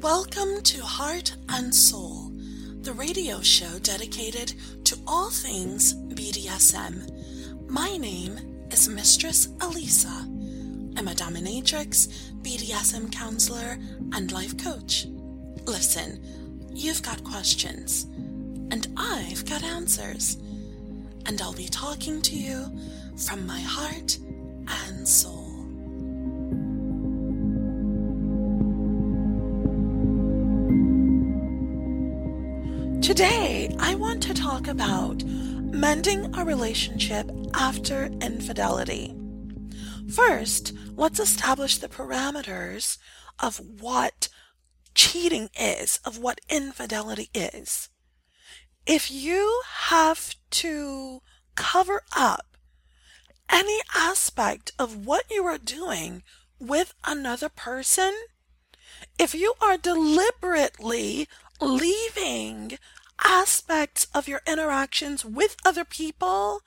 Welcome to Heart and Soul, the radio show dedicated to all things BDSM. My name is Mistress Alisa. I'm a dominatrix, BDSM counselor, and life coach. Listen, you've got questions, and I've got answers, and I'll be talking to you from my heart and soul. Today, I want to talk about mending a relationship after infidelity. First, let's establish the parameters of what cheating is, of what infidelity is. If you have to cover up any aspect of what you are doing with another person, if you are deliberately leaving aspects of your interactions with other people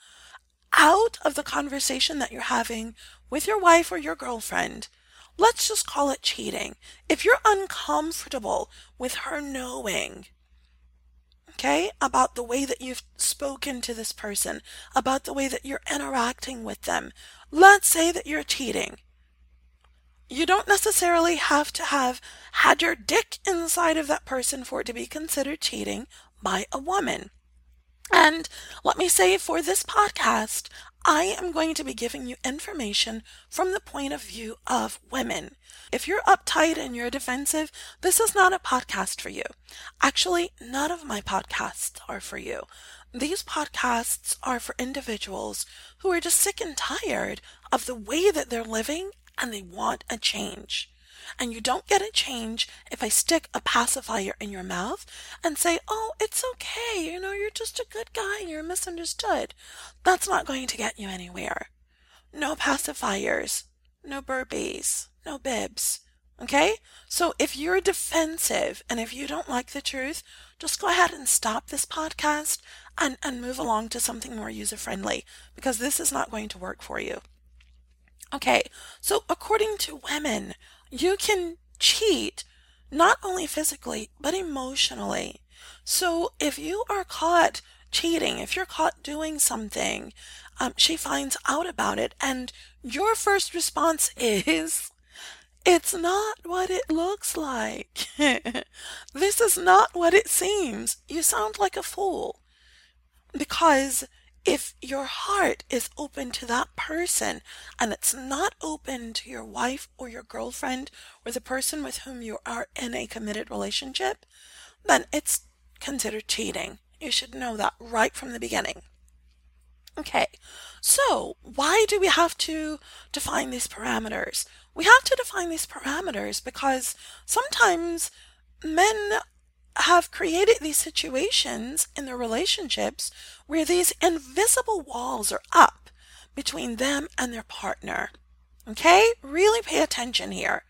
out of the conversation that you're having with your wife or your girlfriend, let's just call it cheating. If you're uncomfortable with her knowing, okay, about the way that you've spoken to this person, about the way that you're interacting with them, let's say that you're cheating. You don't necessarily have to have had your dick inside of that person for it to be considered cheating by a woman. And let me say, for this podcast, I am going to be giving you information from the point of view of women. If you're uptight and you're defensive, this is not a podcast for you. Actually, none of my podcasts are for you. These podcasts are for individuals who are just sick and tired of the way that they're living, and they want a change. And you don't get a change if I stick a pacifier in your mouth and say, oh, it's okay, you know, you're just a good guy, you're misunderstood. That's not going to get you anywhere. No pacifiers, no burpees, no bibs, okay? So if you're defensive and if you don't like the truth, just go ahead and stop this podcast and move along to something more user-friendly, because this is not going to work for you. Okay, so according to women, you can cheat not only physically, but emotionally. So if you are caught cheating, if you're caught doing something, she finds out about it, and your first response is, it's not what it looks like. This is not what it seems. You sound like a fool. Because if your heart is open to that person and it's not open to your wife or your girlfriend or the person with whom you are in a committed relationship, then it's considered cheating. You should know that right from the beginning. Okay, so why do we have to define these parameters? We have to define these parameters because sometimes men have created these situations in their relationships where these invisible walls are up between them and their partner. Okay? Really pay attention here.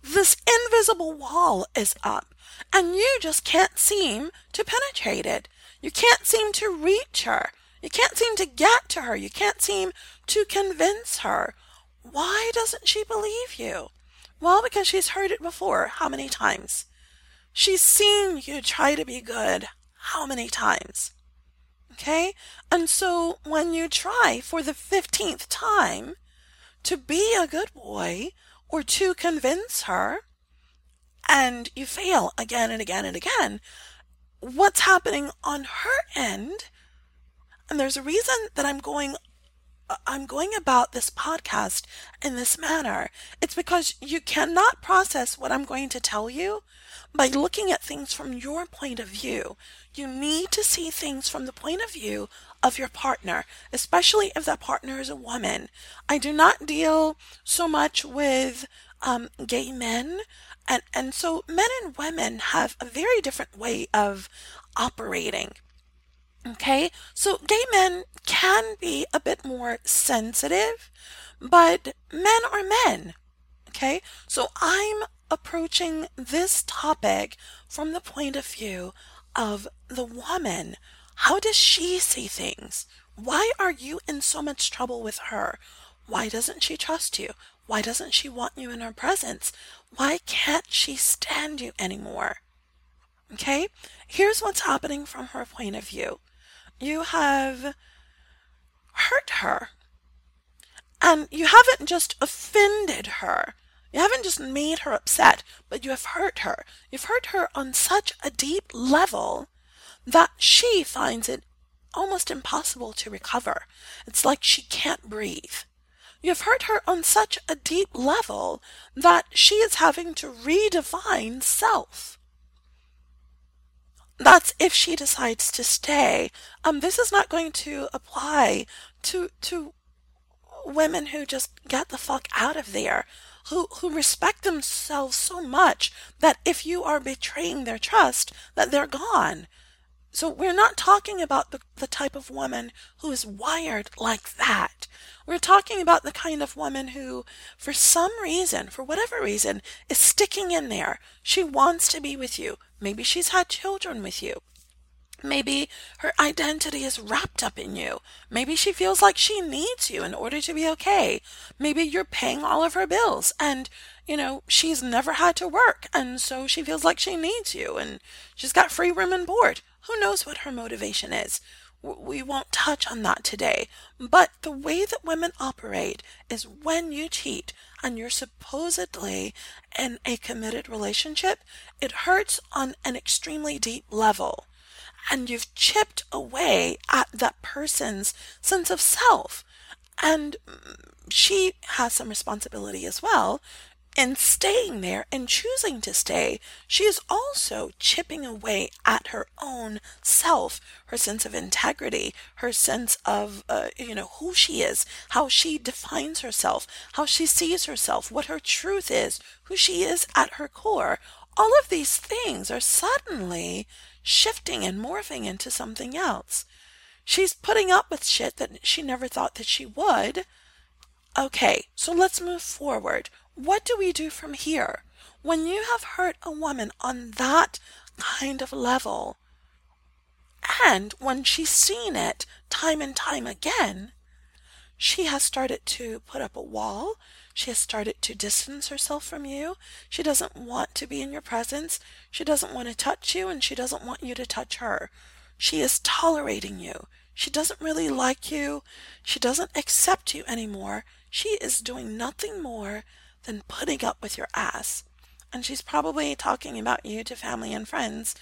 This invisible wall is up, and you just can't seem to penetrate it. You can't seem to reach her. You can't seem to get to her. You can't seem to convince her. Why doesn't she believe you? Well, because she's heard it before. How many times? She's seen you try to be good how many times, okay? And so when you try for the 15th time to be a good boy or to convince her, and you fail again and again and again, what's happening on her end? And there's a reason that I'm going about this podcast in this manner. It's because you cannot process what I'm going to tell you by looking at things from your point of view. You need to see things from the point of view of your partner, especially if that partner is a woman. I do not deal so much with gay men. And so men and women have a very different way of operating. Okay, so gay men can be a bit more sensitive, but men are men. Okay, so I'm approaching this topic from the point of view of the woman. How does she see things? Why are you in so much trouble with her? Why doesn't she trust you? Why doesn't she want you in her presence? Why can't she stand you anymore? Okay, here's what's happening from her point of view. You have hurt her, and you haven't just offended her. You haven't just made her upset, but you have hurt her. You've hurt her on such a deep level that she finds it almost impossible to recover. It's like she can't breathe. You've hurt her on such a deep level that she is having to redefine self. That's if she decides to stay. This is not going to apply to women who just get the fuck out of there, who respect themselves so much that if you are betraying their trust, that they're gone. So we're not talking about the type of woman who is wired like that. We're talking about the kind of woman who, for some reason, for whatever reason, is sticking in there. She wants to be with you. Maybe she's had children with you. Maybe her identity is wrapped up in you. Maybe she feels like she needs you in order to be okay. Maybe you're paying all of her bills and, you know, she's never had to work, and so she feels like she needs you, and she's got free room and board. Who knows what her motivation is? We won't touch on that today. But the way that women operate is when you cheat and you're supposedly in a committed relationship, it hurts on an extremely deep level. And you've chipped away at that person's sense of self. And she has some responsibility as well. In staying there and choosing to stay, she is also chipping away at her own self, her sense of integrity, her sense of, who she is, how she defines herself, how she sees herself, what her truth is, who she is at her core. All of these things are suddenly shifting and morphing into something else. She's putting up with shit that she never thought that she would. Okay, so let's move forward. What do we do from here? When you have hurt a woman on that kind of level, and when she's seen it time and time again, she has started to put up a wall. She has started to distance herself from you. She doesn't want to be in your presence. She doesn't want to touch you, and she doesn't want you to touch her. She is tolerating you. She doesn't really like you. She doesn't accept you anymore. She is doing nothing more than putting up with your ass. And she's probably talking about you to family and friends,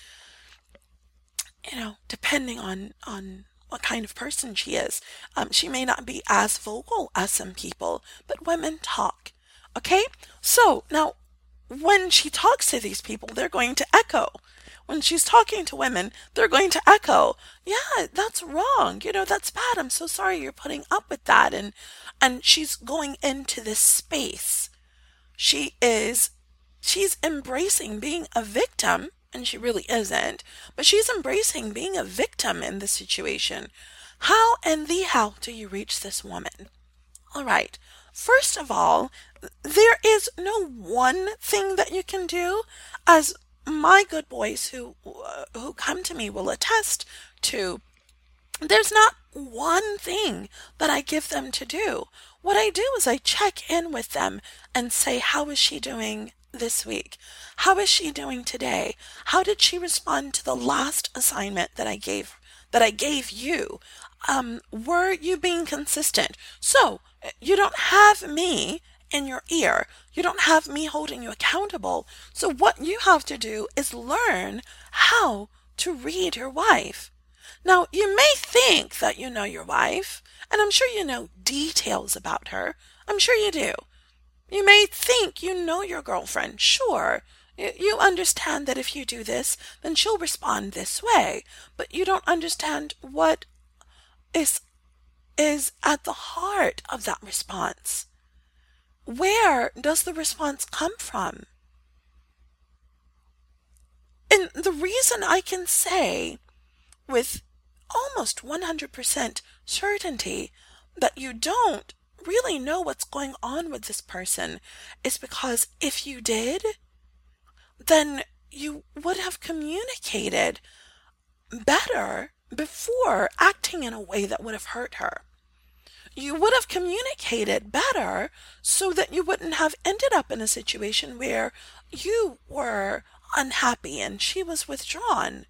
depending on what kind of person she is. She may not be as vocal as some people, but women talk. Okay? So now, when she talks to these people, they're going to echo. When she's talking to women, they're going to echo, yeah, that's wrong. That's bad. I'm so sorry you're putting up with that. And she's going into this space. She's embracing being a victim, and she really isn't, but she's embracing being a victim in this situation. How in the hell do you reach this woman? All right. First of all, there is no one thing that you can do. As my good boys who come to me will attest to, there's not one thing that I give them to do. What I do is I check in with them and say, how is she doing this week? How is she doing today? How did she respond to the last assignment that I gave you? Were you being consistent? So you don't have me in your ear. You don't have me holding you accountable. So what you have to do is learn how to read your wife. Now, you may think that you know your wife, and I'm sure you know details about her. I'm sure you do. You may think you know your girlfriend. Sure, you understand that if you do this, then she'll respond this way. But you don't understand what is at the heart of that response. where does the response come from? And the reason I can say with almost 100% certainty that you don't really know what's going on with this person is because if you did, then you would have communicated better before acting in a way that would have hurt her. You would have communicated better so that you wouldn't have ended up in a situation where you were unhappy and she was withdrawn.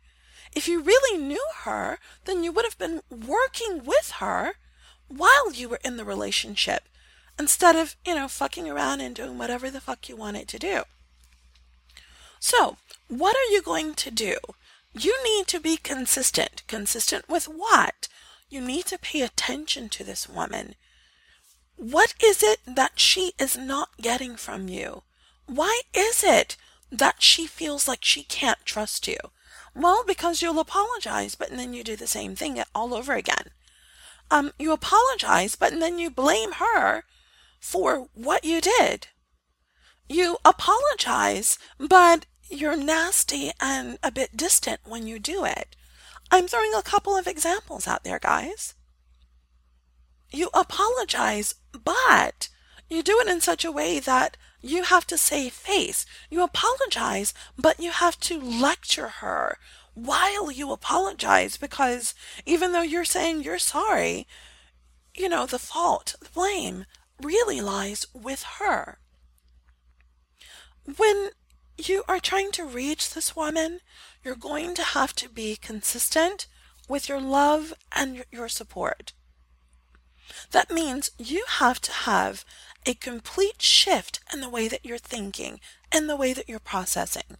If you really knew her, then you would have been working with her while you were in the relationship instead of, fucking around and doing whatever the fuck you wanted to do. So, what are you going to do? You need to be consistent. Consistent with what? You need to pay attention to this woman. What is it that she is not getting from you? Why is it that she feels like she can't trust you? Well, because you'll apologize, but then you do the same thing all over again. You apologize, but then you blame her for what you did. You apologize, but you're nasty and a bit distant when you do it. I'm throwing a couple of examples out there, guys. You apologize, but you do it in such a way that you have to save face. You apologize, but you have to lecture her while you apologize, because even though you're saying you're sorry, the fault, the blame really lies with her. When you are trying to reach this woman, you're going to have to be consistent with your love and your support. That means you have to have a complete shift in the way that you're thinking and the way that you're processing.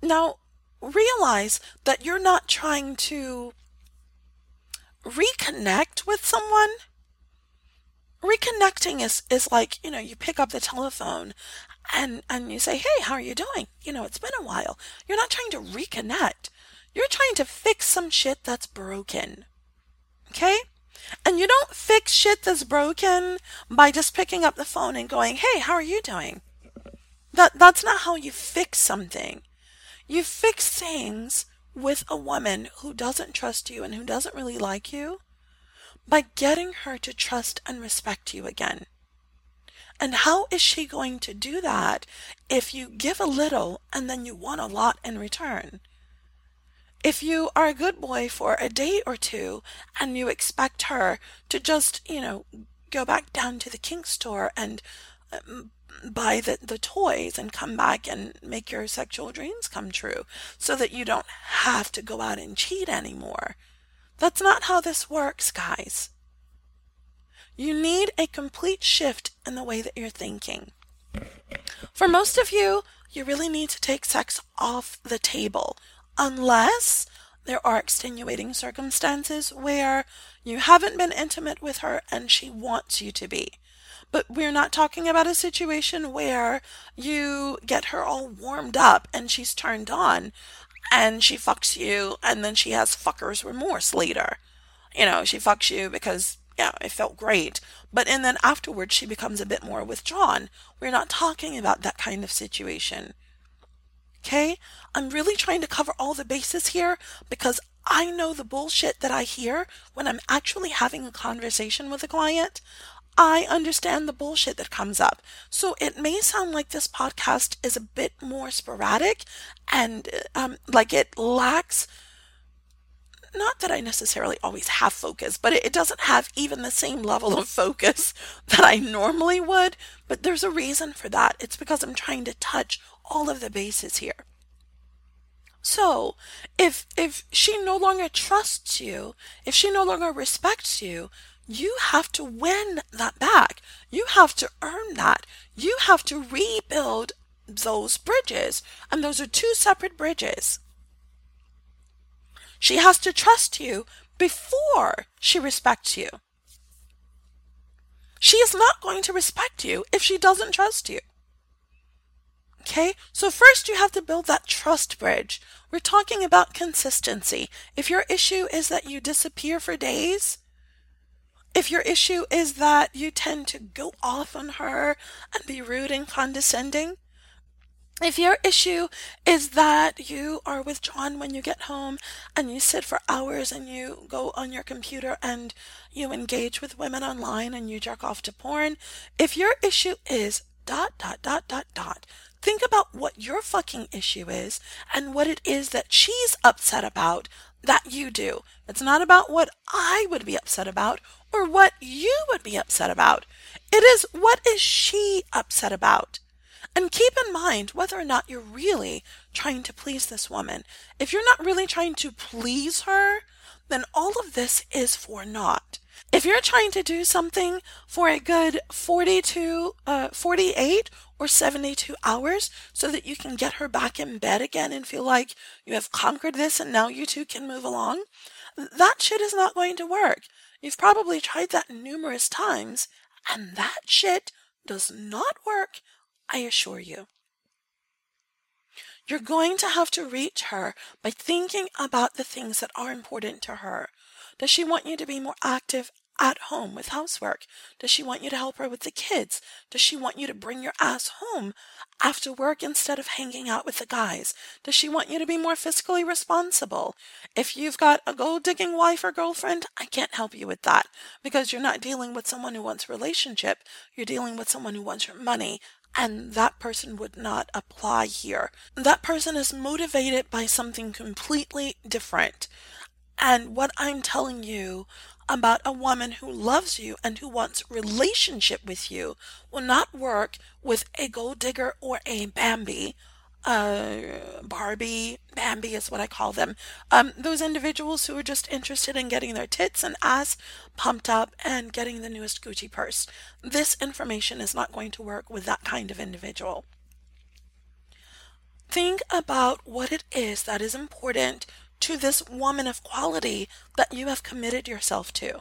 Now, realize that you're not trying to reconnect with someone. Reconnecting is like, you pick up the telephone and you say, hey, how are you doing? It's been a while. You're not trying to reconnect. You're trying to fix some shit that's broken. Okay? And you don't fix shit that's broken by just picking up the phone and going, hey, how are you doing? That's not how you fix something. You fix things with a woman who doesn't trust you and who doesn't really like you by getting her to trust and respect you again. And how is she going to do that if you give a little and then you want a lot in return? If you are a good boy for a day or two and you expect her to just, go back down to the kink store and buy the toys and come back and make your sexual dreams come true so that you don't have to go out and cheat anymore. That's not how this works, guys. You need a complete shift in the way that you're thinking. For most of you, you really need to take sex off the table. Unless there are extenuating circumstances where you haven't been intimate with her and she wants you to be. But we're not talking about a situation where you get her all warmed up and she's turned on and she fucks you and then she has fucker's remorse later. She fucks you because, it felt great. But and then afterwards she becomes a bit more withdrawn. We're not talking about that kind of situation. Okay, I'm really trying to cover all the bases here because I know the bullshit that I hear when I'm actually having a conversation with a client. I understand the bullshit that comes up. So it may sound like this podcast is a bit more sporadic and like it lacks, not that I necessarily always have focus, but it doesn't have even the same level of focus that I normally would. But there's a reason for that. It's because I'm trying to touch all of the bases here. So, if she no longer trusts you, if she no longer respects you, you have to win that back. You have to earn that. You have to rebuild those bridges. And those are two separate bridges. She has to trust you before she respects you. She is not going to respect you if she doesn't trust you. Okay, so first you have to build that trust bridge. We're talking about consistency. If your issue is that you disappear for days, If your issue is that you tend to go off on her and be rude and condescending, if your issue is that you are withdrawn when you get home and you sit for hours and you go on your computer and you engage with women online and you jerk off to porn, if your issue is ... think about what your fucking issue is and what it is that she's upset about that you do. It's not about what I would be upset about or what you would be upset about. It is what is she upset about. And keep in mind whether or not you're really trying to please this woman. If you're not really trying to please her, then all of this is for naught. If you're trying to do something for a good 48 or 72 hours so that you can get her back in bed again and feel like you have conquered this and now you two can move along, that shit is not going to work. You've probably tried that numerous times, and that shit does not work, I assure you. You're going to have to reach her by thinking about the things that are important to her. Does she want you to be more active at home with housework? Does she want you to help her with the kids? Does she want you to bring your ass home after work instead of hanging out with the guys? Does she want you to be more fiscally responsible? If you've got a gold-digging wife or girlfriend, I can't help you with that because you're not dealing with someone who wants a relationship. You're dealing with someone who wants your money, and that person would not apply here. That person is motivated by something completely different. And what I'm telling you about a woman who loves you and who wants relationship with you will not work with a gold digger or a Bambi. Barbie, Bambi is what I call them. Those individuals who are just interested in getting their tits and ass pumped up and getting the newest Gucci purse. This information is not going to work with that kind of individual. Think about what it is that is important to this woman of quality that you have committed yourself to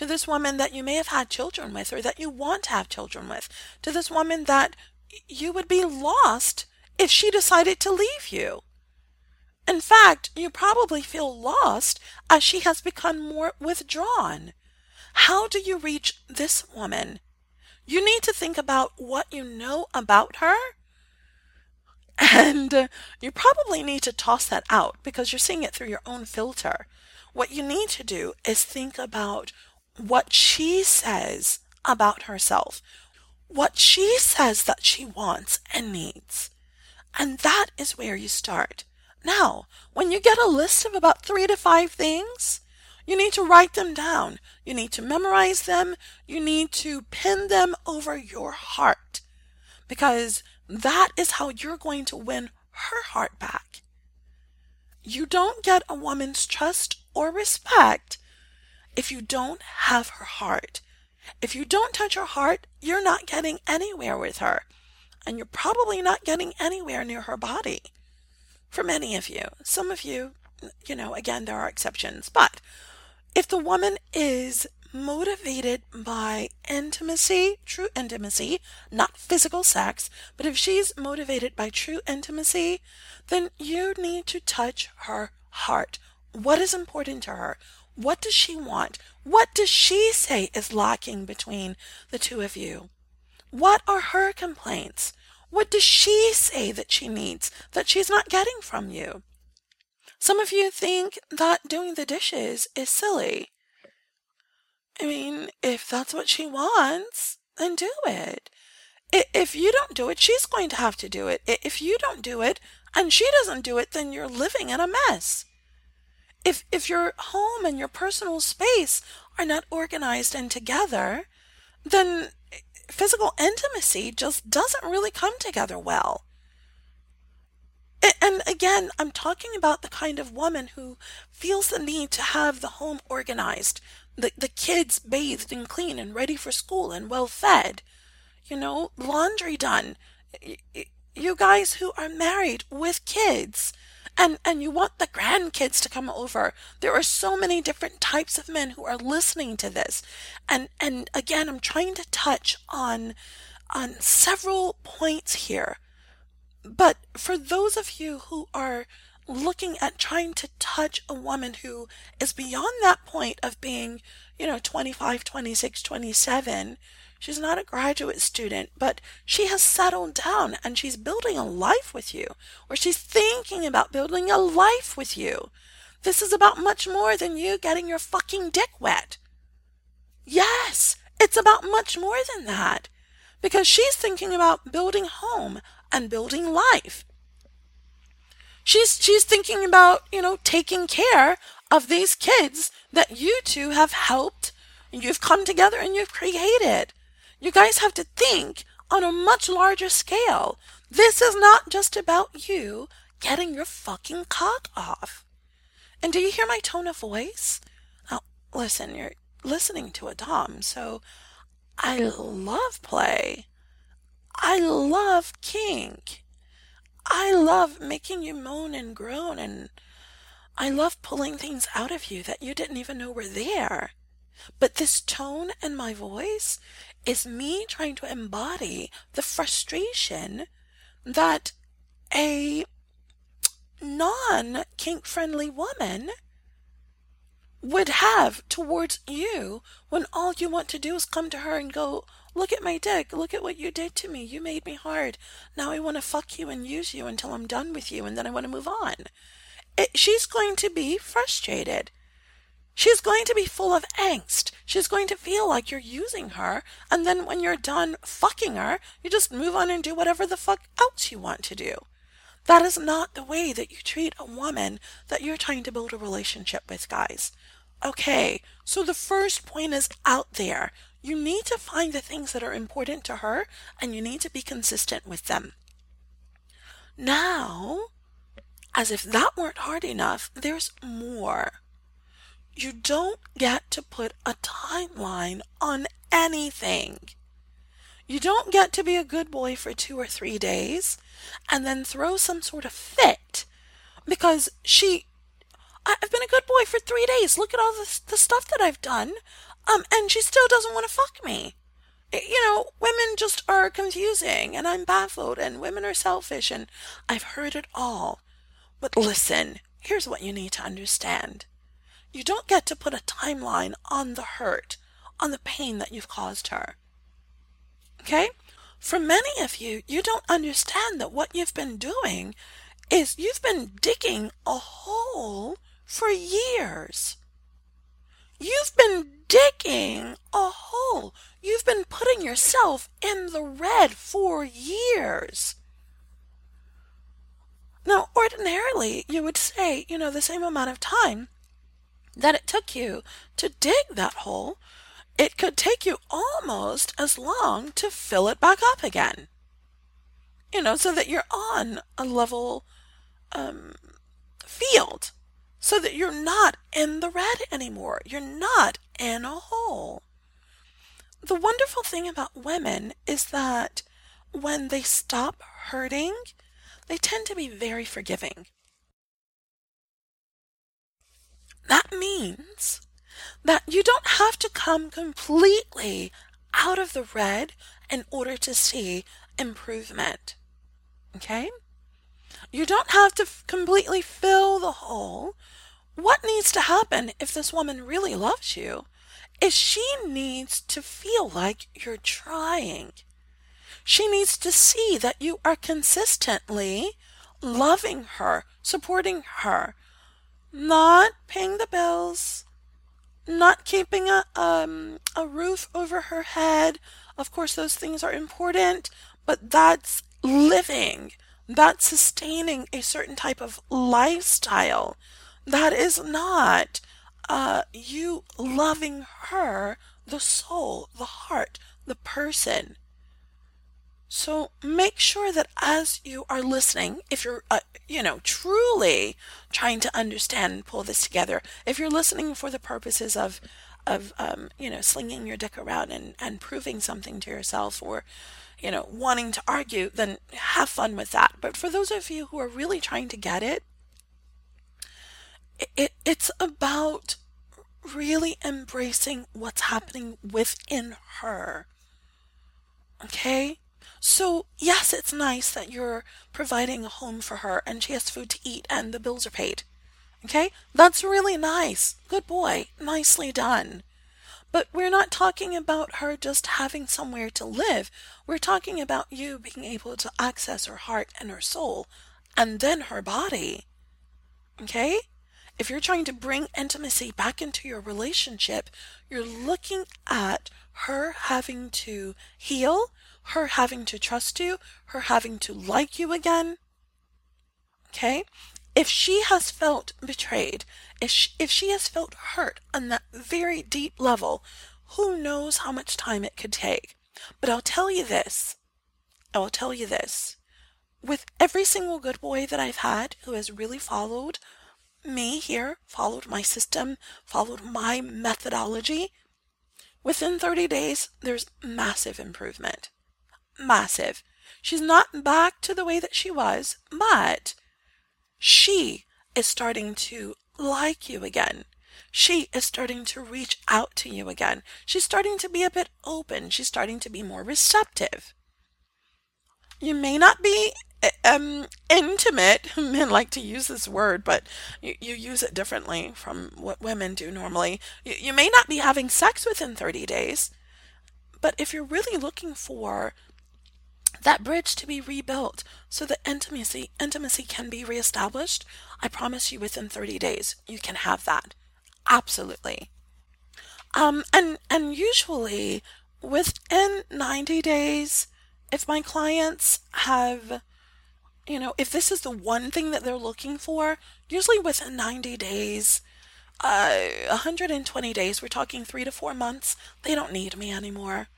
this woman that you may have had children with or that you want to have children with, to this woman that you would be lost if she decided to leave you. In fact, you probably feel lost as she has become more withdrawn. How do you reach this woman? You need to think about what you know about her. And you probably need to toss that out because you're seeing it through your own filter. What you need to do is think about what she says about herself, what she says that she wants and needs. And that is where you start. Now, when you get a list of about 3 to 5 things, you need to write them down. You need to memorize them. You need to pin them over your heart because that is how you're going to win her heart back. You don't get a woman's trust or respect if you don't have her heart. If you don't touch her heart, you're not getting anywhere with her. And you're probably not getting anywhere near her body. For many of you. Some of you, again, there are exceptions. But if the woman is motivated by intimacy, true intimacy, not physical sex, but if she's motivated by true intimacy, then you need to touch her heart. What is important to her? What does she want? What does she say is lacking between the two of you? What are her complaints? What does she say that she needs that she's not getting from you? Some of you think that doing the dishes is silly. I mean, if that's what she wants, then do it. If you don't do it, she's going to have to do it. If you don't do it and she doesn't do it, then you're living in a mess. If your home and your personal space are not organized and together, then physical intimacy just doesn't really come together well. And again, I'm talking about the kind of woman who feels the need to have the home organized, the kids bathed and clean and ready for school and well fed, laundry done. You guys who are married with kids and you want the grandkids to come over. There are so many different types of men who are listening to this. And again, I'm trying to touch on several points here. But for those of you who are looking at trying to touch a woman who is beyond that point of being, 25, 26, 27. She's not a graduate student, but she has settled down and she's building a life with you, or she's thinking about building a life with you. This is about much more than you getting your fucking dick wet. Yes, it's about much more than that, because she's thinking about building home and building life. She's thinking about, taking care of these kids that you two have helped, and you've come together and you've created. You guys have to think on a much larger scale. This is not just about you getting your fucking cock off. And do you hear my tone of voice? Now, listen, you're listening to a dom, so I love play. I love kink. I love making you moan and groan, and I love pulling things out of you that you didn't even know were there. But this tone and my voice is me trying to embody the frustration that a non-kink-friendly woman would have towards you when all you want to do is come to her and go, look at my dick, look at what you did to me, you made me hard, now I want to fuck you and use you until I'm done with you and then I want to move on. She's going to be frustrated. She's going to be full of angst. She's going to feel like you're using her, and then when you're done fucking her, you just move on and do whatever the fuck else you want to do. That is not the way that you treat a woman that you're trying to build a relationship with, guys. Okay, so the first point is out there. You need to find the things that are important to her, and you need to be consistent with them. Now, as if that weren't hard enough, there's more. You don't get to put a timeline on anything. You don't get to be a good boy for 2 or 3 days and then throw some sort of fit because I've been a good boy for 3 days. Look at all the stuff that I've done. And she still doesn't want to fuck me. Women just are confusing, and I'm baffled, and women are selfish, and I've heard it all. But listen, here's what you need to understand. You don't get to put a timeline on the hurt, on the pain that you've caused her. Okay? For many of you, you don't understand that what you've been doing is you've been digging a hole for years. You've been digging a hole. You've been putting yourself in the red for years. Now, ordinarily, you would say, the same amount of time that it took you to dig that hole, it could take you almost as long to fill it back up again. So that you're on a level field, so that you're not in the red anymore. You're not in a hole. The wonderful thing about women is that when they stop hurting, they tend to be very forgiving. That means that you don't have to come completely out of the red in order to see improvement. Okay? You don't have to completely fill the hole. What needs to happen if this woman really loves you is she needs to feel like you're trying. She needs to see that you are consistently loving her, supporting her, not paying the bills, not keeping a roof over her head. Of course, those things are important, but that's living. That's sustaining a certain type of lifestyle. That is not you loving her, the soul, the heart, the person. So make sure that as you are listening, if you're, truly trying to understand and pull this together, if you're listening for the purposes of slinging your dick around and proving something to yourself or, wanting to argue, then have fun with that. But for those of you who are really trying to get it, it's about really embracing what's happening within her. Okay? So yes, it's nice that you're providing a home for her and she has food to eat and the bills are paid. Okay? That's really nice. Good boy. Nicely done. But we're not talking about her just having somewhere to live. We're talking about you being able to access her heart and her soul and then her body. Okay? If you're trying to bring intimacy back into your relationship, you're looking at her having to heal, her having to trust you, her having to like you again. Okay? If she has felt betrayed, if she has felt hurt on that very deep level, who knows how much time it could take. But I will tell you this. With every single good boy that I've had who has really followed me here, followed my system, followed my methodology, within 30 days, there's massive improvement. Massive. She's not back to the way that she was, but she is starting to like you again. She is starting to reach out to you again. She's starting to be a bit open. She's starting to be more receptive. You may not be intimate. Men like to use this word, but you use it differently from what women do normally. You may not be having sex within 30 days, but if you're really looking for that bridge to be rebuilt so that intimacy can be reestablished, I promise you within 30 days you can have that. Absolutely. And usually within 90 days, if my clients have, if this is the one thing that they're looking for, usually within 90 days, 120 days, we're talking 3 to 4 months, they don't need me anymore.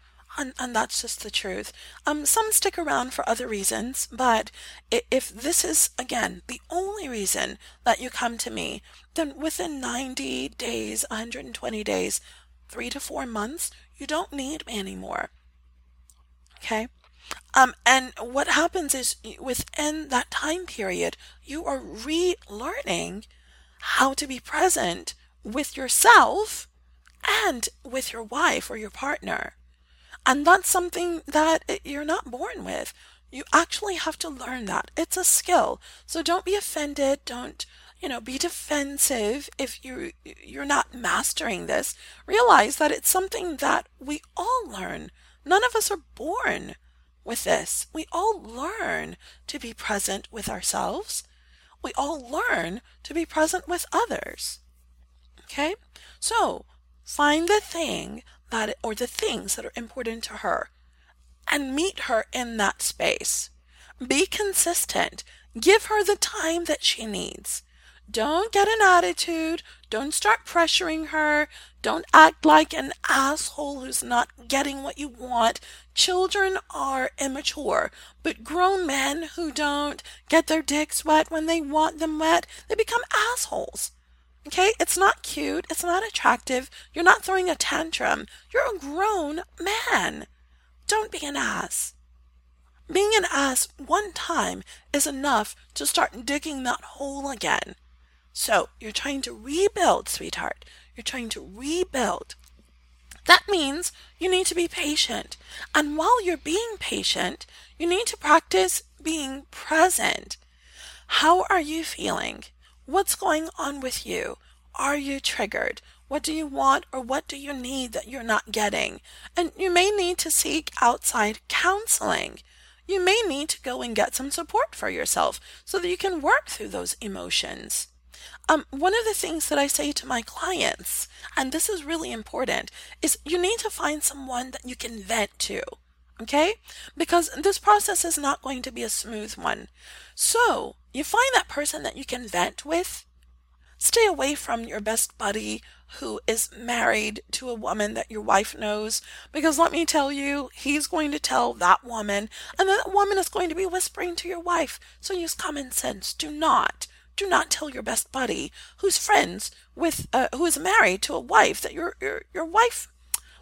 And that's just the truth. Some stick around for other reasons, but if this is, again, the only reason that you come to me, then within 90 days, 120 days, 3 to 4 months, you don't need me anymore. Okay? And what happens is within that time period, you are relearning how to be present with yourself and with your wife or your partner. And that's something that you're not born with. You actually have to learn that. It's a skill. So don't be offended. Don't, be defensive if you're not mastering this. Realize that it's something that we all learn. None of us are born with this. We all learn to be present with ourselves. We all learn to be present with others. Okay? So find the thing or the things that are important to her and meet her in that space. Be consistent. Give her the time that she needs. Don't get an attitude. Don't start pressuring her. Don't act like an asshole who's not getting what you want. Children are immature, but grown men who don't get their dicks wet when they want them wet, they become assholes. Okay, it's not cute, it's not attractive, you're not throwing a tantrum, you're a grown man. Don't be an ass. Being an ass one time is enough to start digging that hole again. So, you're trying to rebuild, sweetheart. You're trying to rebuild. That means you need to be patient. And while you're being patient, you need to practice being present. How are you feeling? What's going on with you? Are you triggered? What do you want or what do you need that you're not getting? And you may need to seek outside counseling. You may need to go and get some support for yourself so that you can work through those emotions. One of the things that I say to my clients, and this is really important, is you need to find someone that you can vent to. Okay? Because this process is not going to be a smooth one. So, you find that person that you can vent with. Stay away from your best buddy who is married to a woman that your wife knows. Because let me tell you, he's going to tell that woman. And then that woman is going to be whispering to your wife. So use common sense. Do not tell your best buddy who's friends with, who is married to a wife that your wife.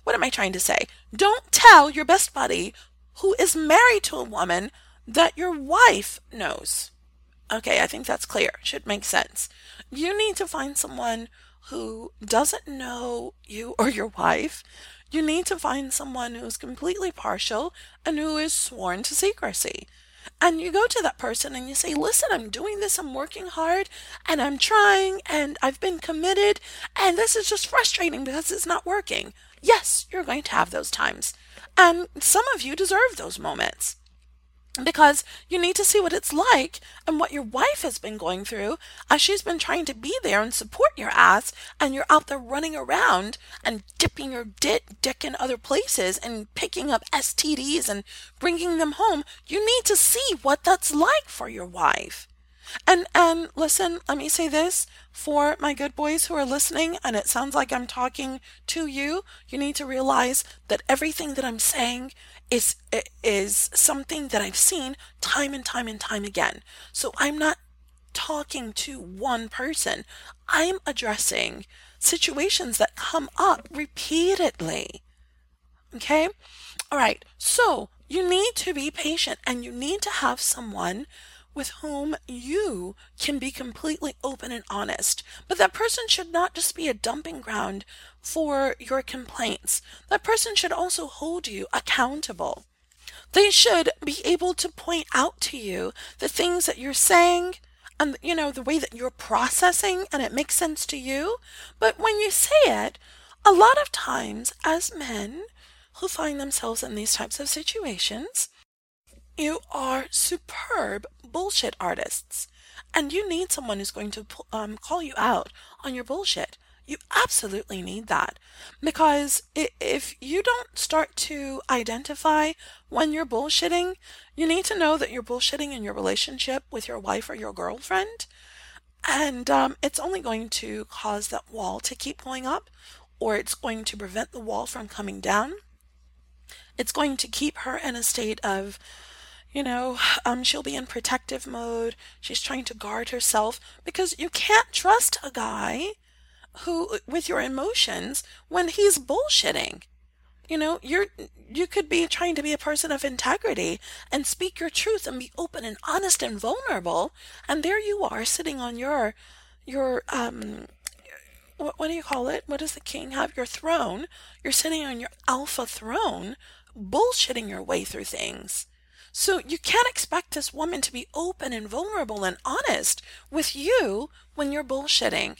What am I trying to say? Don't tell your best buddy who is married to a woman that your wife knows. Okay, I think that's clear. Should make sense. You need to find someone who doesn't know you or your wife. You need to find someone who is completely partial and who is sworn to secrecy. And you go to that person and you say, listen, I'm doing this, I'm working hard, and I'm trying, and I've been committed, and this is just frustrating because it's not working. Yes, you're going to have those times. And some of you deserve those moments, because you need to see what it's like and what your wife has been going through as she's been trying to be there and support your ass, and you're out there running around and dipping your dick in other places and picking up STDs and bringing them home. You need to see what that's like for your wife. And listen, let me say this for my good boys who are listening, and it sounds like I'm talking to you. You need to realize that everything that I'm saying is something that I've seen time and time and time again. So I'm not talking to one person. I'm addressing situations that come up repeatedly. Okay? All right. So you need to be patient, and you need to have someone with whom you can be completely open and honest. But that person should not just be a dumping ground for your complaints. That person should also hold you accountable. They should be able to point out to you the things that you're saying and, you know, the way that you're processing and it makes sense to you. But when you say it, a lot of times as men who find themselves in these types of situations, you are superb bullshit artists, and you need someone who's going to call you out on your bullshit. You absolutely need that, because if you don't start to identify when you're bullshitting, you need to know that you're bullshitting in your relationship with your wife or your girlfriend, and it's only going to cause that wall to keep going up, or it's going to prevent the wall from coming down. It's going to keep her in a state of, you know, she'll be in protective mode. She's trying to guard herself, because you can't trust a guy who, with your emotions, when he's bullshitting. You know, you could be trying to be a person of integrity and speak your truth and be open and honest and vulnerable, and there you are sitting on your what do you call it? What does the king have? Your throne. You're sitting on your alpha throne, bullshitting your way through things. So you can't expect this woman to be open and vulnerable and honest with you when you're bullshitting,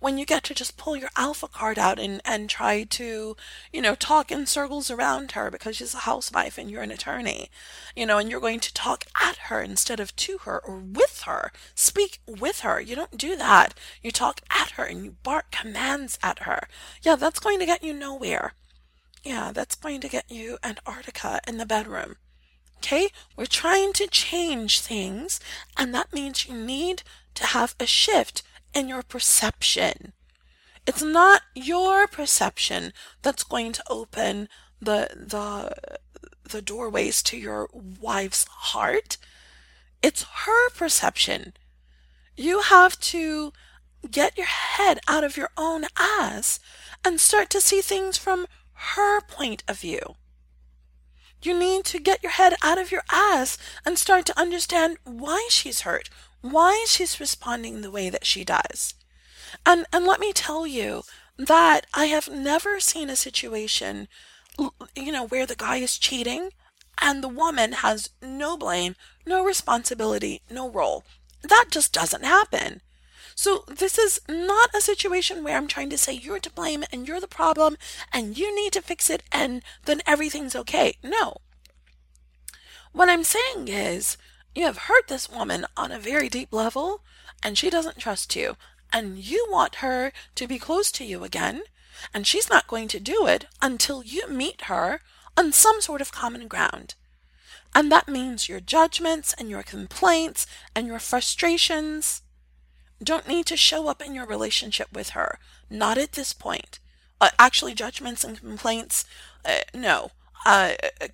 when you get to just pull your alpha card out and try to, you know, talk in circles around her because she's a housewife and you're an attorney, you know, and you're going to talk at her instead of to her or with her, speak with her. You don't do that. You talk at her and you bark commands at her. Yeah, that's going to get you nowhere. Yeah, that's going to get you Antarctica in the bedroom. Okay, we're trying to change things, and that means you need to have a shift in your perception. It's not your perception that's going to open the doorways to your wife's heart. It's her perception. You have to get your head out of your own ass and start to see things from her point of view. You need to get your head out of your ass and start to understand why she's hurt, why she's responding the way that she does. And let me tell you that I have never seen a situation, you know, where the guy is cheating and the woman has no blame, no responsibility, no role. That just doesn't happen. So this is not a situation where I'm trying to say you're to blame and you're the problem and you need to fix it and then everything's okay. No. What I'm saying is you have hurt this woman on a very deep level and she doesn't trust you and you want her to be close to you again, and she's not going to do it until you meet her on some sort of common ground. And that means your judgments and your complaints and your frustrations don't need to show up in your relationship with her. Not at this point. Actually, judgments and complaints, no.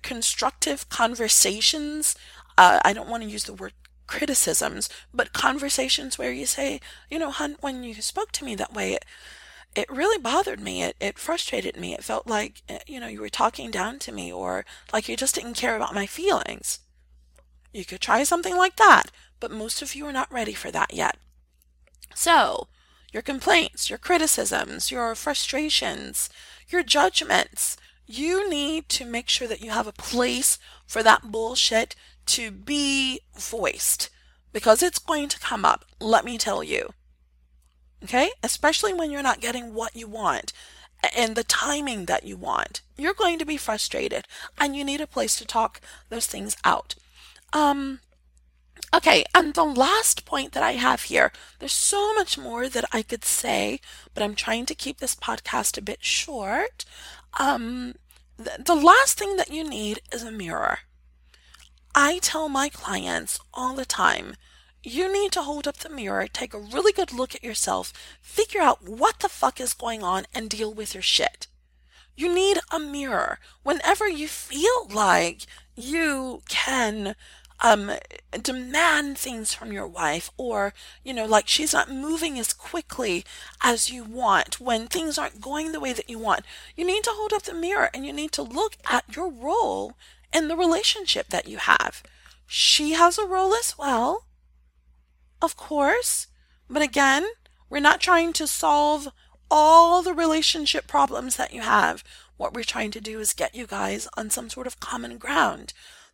Constructive conversations, I don't want to use the word criticisms, but conversations where you say, you know, hun, when you spoke to me that way, it really bothered me. It frustrated me. It felt like, you know, you were talking down to me, or like you just didn't care about my feelings. You could try something like that, but most of you are not ready for that yet. So your complaints, your criticisms, your frustrations, your judgments. You need to make sure that you have a place for that bullshit to be voiced, because it's going to come up, let me tell you. Okay? Especially when you're not getting what you want and the timing that you want. You're going to be frustrated, and you need a place to talk those things out. Okay, and the last point that I have here, there's so much more that I could say, but I'm trying to keep this podcast a bit short. The last thing that you need is a mirror. I tell my clients all the time, you need to hold up the mirror, take a really good look at yourself, figure out what the fuck is going on, and deal with your shit. You need a mirror. Whenever you feel like you can demand things from your wife, or, you know, like she's not moving as quickly as you want, when things aren't going the way that you want, you need to hold up the mirror and you need to look at your role in the relationship that you have. She has a role as well, of course, but again, we're not trying to solve all the relationship problems that you have. What we're trying to do is get you guys on some sort of common ground.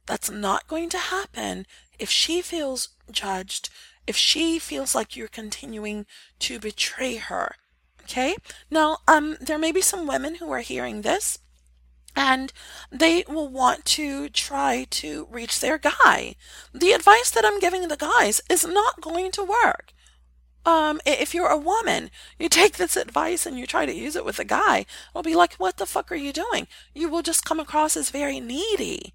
That's not going to happen if she feels judged, if she feels like you're continuing to betray her, okay? Now, there may be some women who are hearing this, and they will want to try to reach their guy. The advice that I'm giving the guys is not going to work. If you're a woman, you take this advice and you try to use it with a guy, it'll be like, what the fuck are you doing? You will just come across as very needy.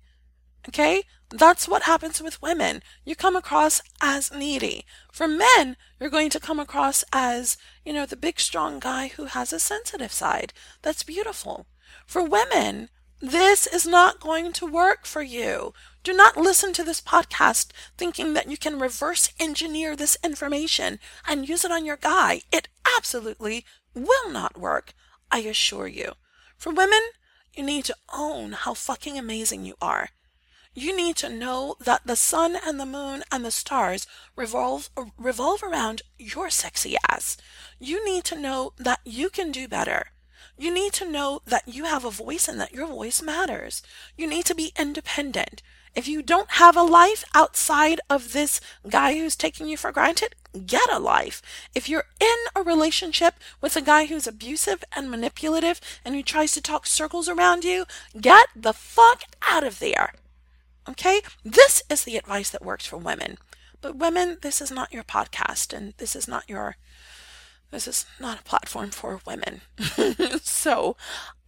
Okay? That's what happens with women. You come across as needy. For men, you're going to come across as, you know, the big strong guy who has a sensitive side. That's beautiful. For women, this is not going to work for you. Do not listen to this podcast thinking that you can reverse engineer this information and use it on your guy. It absolutely will not work, I assure you. For women, you need to own how fucking amazing you are. You need to know that the sun and the moon and the stars revolve around your sexy ass. You need to know that you can do better. You need to know that you have a voice and that your voice matters. You need to be independent. If you don't have a life outside of this guy who's taking you for granted, get a life. If you're in a relationship with a guy who's abusive and manipulative and who tries to talk circles around you, get the fuck out of there. Okay, this is the advice that works for women. But women, this is not your podcast, and this is not a platform for women. So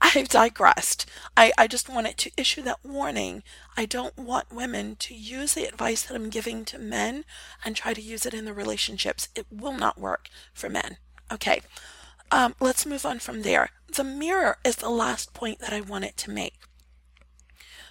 I've digressed. I just wanted to issue that warning. I don't want women to use the advice that I'm giving to men and try to use it in their relationships. It will not work for men. Okay, let's move on from there. The mirror is the last point that I wanted to make.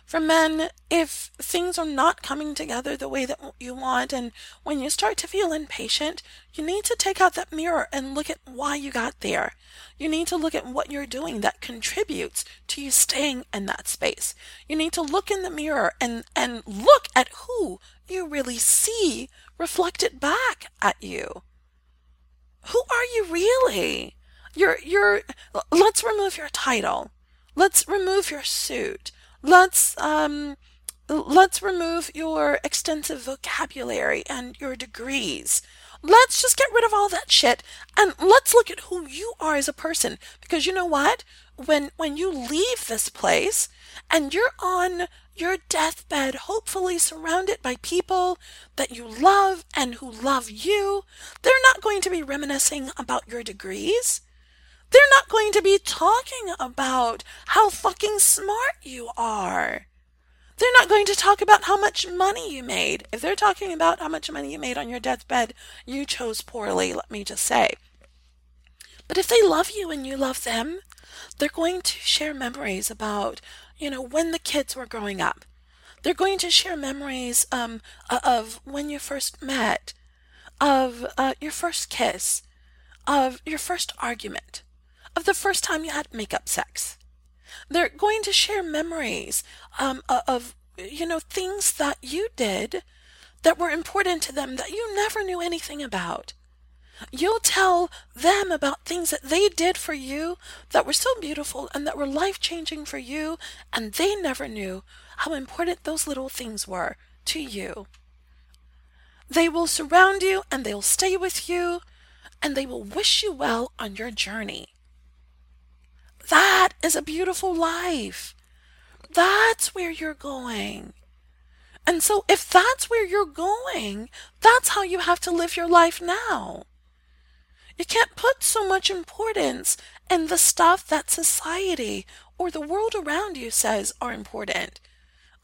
For men, if things are not coming together the way that you want, and when you start to feel impatient, you need to take out that mirror and look at why you got there. You need to look at what you're doing that contributes to you staying in that space. You need to look in the mirror and look at who you really see reflected back at you. Who are you really? Let's remove your title. Let's remove your suit. Let's remove your extensive vocabulary and your degrees. Let's just get rid of all that shit and let's look at who you are as a person. Because you know what? When you leave this place and you're on your deathbed, hopefully surrounded by people that you love and who love you, they're not going to be reminiscing about your degrees. They're not going to be talking about how fucking smart you are. They're not going to talk about how much money you made. If they're talking about how much money you made on your deathbed, you chose poorly, let me just say. But if they love you and you love them, they're going to share memories about, you know, when the kids were growing up. They're going to share memories of when you first met, of your first kiss, of your first argument, of the first time you had makeup sex. They're going to share memories of, you know, things that you did that were important to them that you never knew anything about. You'll tell them about things that they did for you that were so beautiful and that were life-changing for you, and they never knew how important those little things were to you. They will surround you, and they'll stay with you, and they will wish you well on your journey. That is a beautiful life. That's where you're going. And so if that's where you're going, that's how you have to live your life now. You can't put so much importance in the stuff that society or the world around you says are important.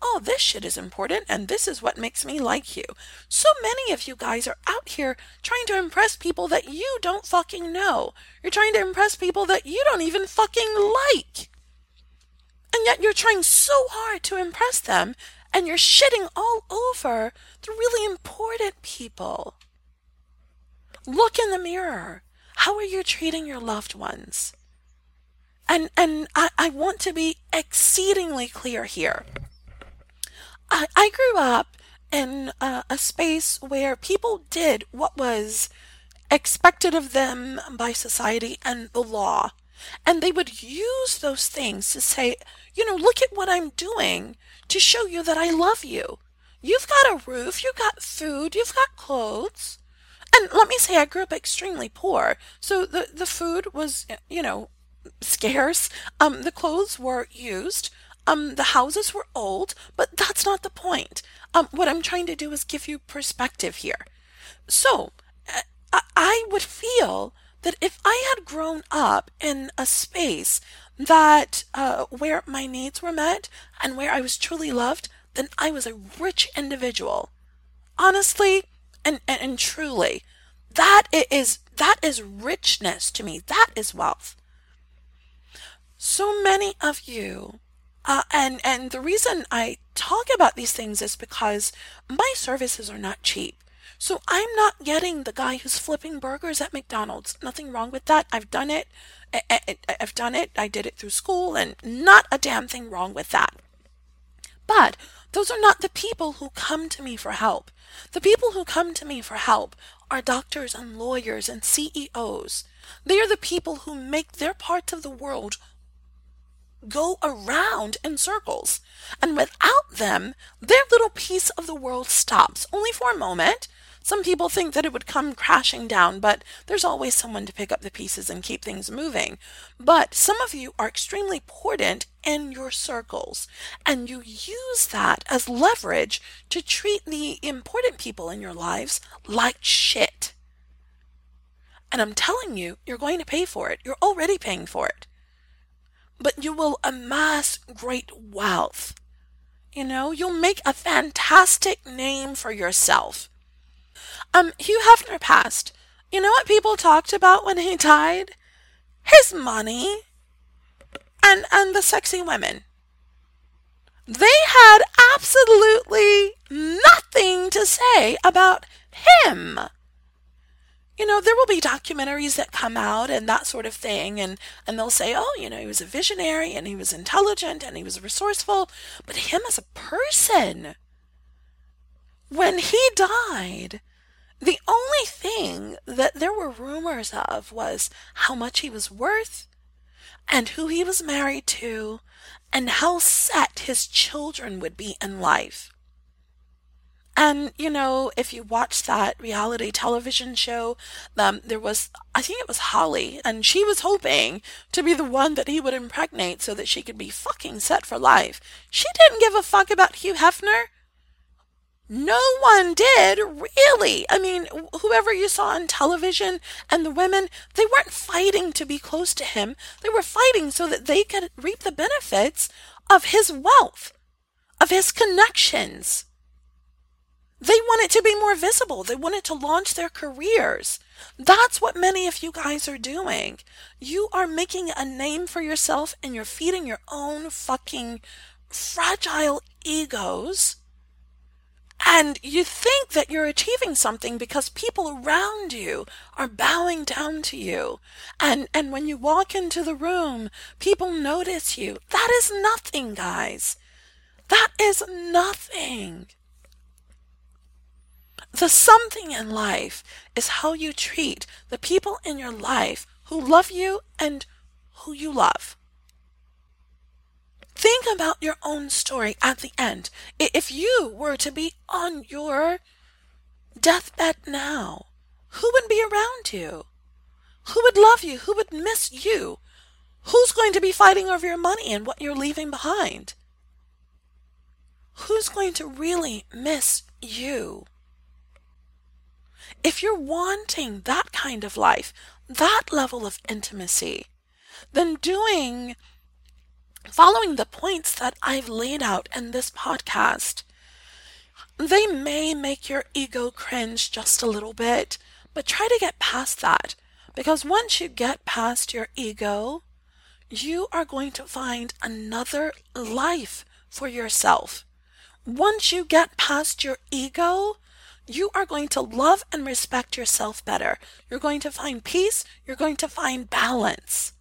Oh, this shit is important, and this is what makes me like you. So many of you guys are out here trying to impress people that you don't fucking know. You're trying to impress people that you don't even fucking like. And yet you're trying so hard to impress them, and you're shitting all over the really important people. Look in the mirror. How are you treating your loved ones? And I want to be exceedingly clear here. I grew up in a space where people did what was expected of them by society and the law. And they would use those things to say, you know, look at what I'm doing to show you that I love you. You've got a roof, you've got food, you've got clothes. And let me say, I grew up extremely poor. So the food was, you know, scarce. The clothes were used. The houses were old, but that's not the point. What I'm trying to do is give you perspective here. So I would feel that if I had grown up in a space that where my needs were met and where I was truly loved, then I was a rich individual. Honestly and truly, that is richness to me. That is wealth. So many of you, and the reason I talk about these things is because my services are not cheap. So I'm not getting the guy who's flipping burgers at McDonald's. Nothing wrong with that. I've done it. I've done it. I did it through school, and not a damn thing wrong with that. But those are not the people who come to me for help. The people who come to me for help are doctors and lawyers and CEOs. They are the people who make their parts of the world go around in circles. And without them, their little piece of the world stops, only for a moment. Some people think that it would come crashing down, but there's always someone to pick up the pieces and keep things moving. But some of you are extremely important in your circles, and you use that as leverage to treat the important people in your lives like shit. And I'm telling you, you're going to pay for it. You're already paying for it. But you will amass great wealth. You know, you'll make a fantastic name for yourself. Hugh Hefner passed. You know what people talked about when he died? His money and the sexy women. They had absolutely nothing to say about him. You know, there will be documentaries that come out and that sort of thing, and they'll say, oh, you know, he was a visionary and he was intelligent and he was resourceful, but him as a person. When he died, the only thing that there were rumors of was how much he was worth and who he was married to and how set his children would be in life. And, you know, if you watch that reality television show, there was, I think it was Holly, and she was hoping to be the one that he would impregnate so that she could be fucking set for life. She didn't give a fuck about Hugh Hefner. No one did, really. I mean, whoever you saw on television and the women, they weren't fighting to be close to him. They were fighting so that they could reap the benefits of his wealth, of his connections. They wanted to be more visible. They wanted to launch their careers. That's what many of you guys are doing. You are making a name for yourself, and you're feeding your own fucking fragile egos. And you think that you're achieving something because people around you are bowing down to you. And when you walk into the room, people notice you. That is nothing, guys. That is nothing. The something in life is how you treat the people in your life who love you and who you love. Think about your own story at the end. If you were to be on your deathbed now, who would be around you? Who would love you? Who would miss you? Who's going to be fighting over your money and what you're leaving behind? Who's going to really miss you? If you're wanting that kind of life, that level of intimacy, then following the points that I've laid out in this podcast, they may make your ego cringe just a little bit, but try to get past that. Because once you get past your ego, you are going to find another life for yourself. Once you get past your ego, you are going to love and respect yourself better. You're going to find peace. You're going to find balance.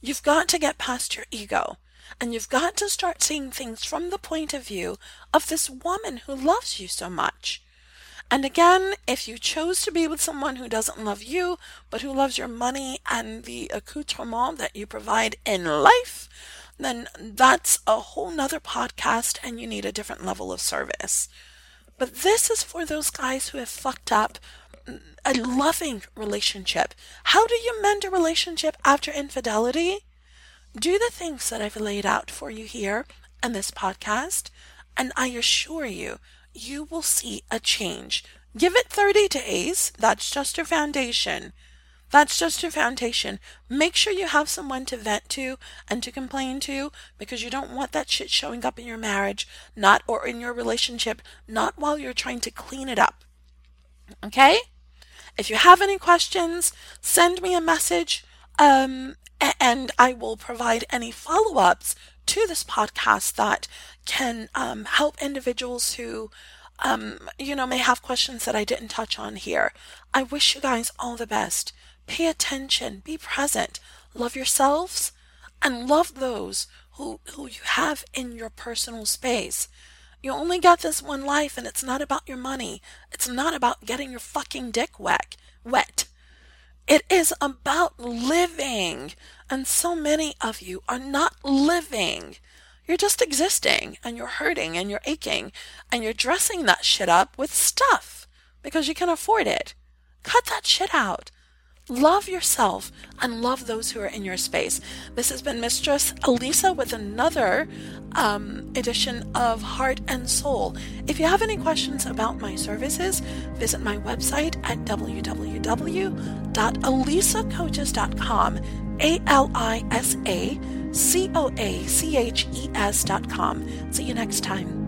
You've got to get past your ego, and you've got to start seeing things from the point of view of this woman who loves you so much. And again, if you chose to be with someone who doesn't love you, but who loves your money and the accoutrement that you provide in life, then that's a whole nother podcast and you need a different level of service. But this is for those guys who have fucked up a loving relationship. How do you mend a relationship after infidelity? Do the things that I've laid out for you here in this podcast, and I assure you, you will see a change. Give it 30 days. That's just your foundation. Make sure you have someone to vent to and to complain to, because you don't want that shit showing up in your marriage, or in your relationship, not while you're trying to clean it up. Okay? If you have any questions, send me a message, and I will provide any follow-ups to this podcast that can help individuals who may have questions that I didn't touch on here. I wish you guys all the best. Pay attention, be present, love yourselves, and love those who you have in your personal space. You only got this one life, and it's not about your money. It's not about getting your fucking dick wet. It is about living, and so many of you are not living. You're just existing, and you're hurting, and you're aching, and you're dressing that shit up with stuff because you can afford it. Cut that shit out. Love yourself and love those who are in your space. This has been Mistress Alisa with another edition of Heart and Soul. If you have any questions about my services, visit my website at www.AlisaCoaches.com, AlisaCoaches.com. See you next time.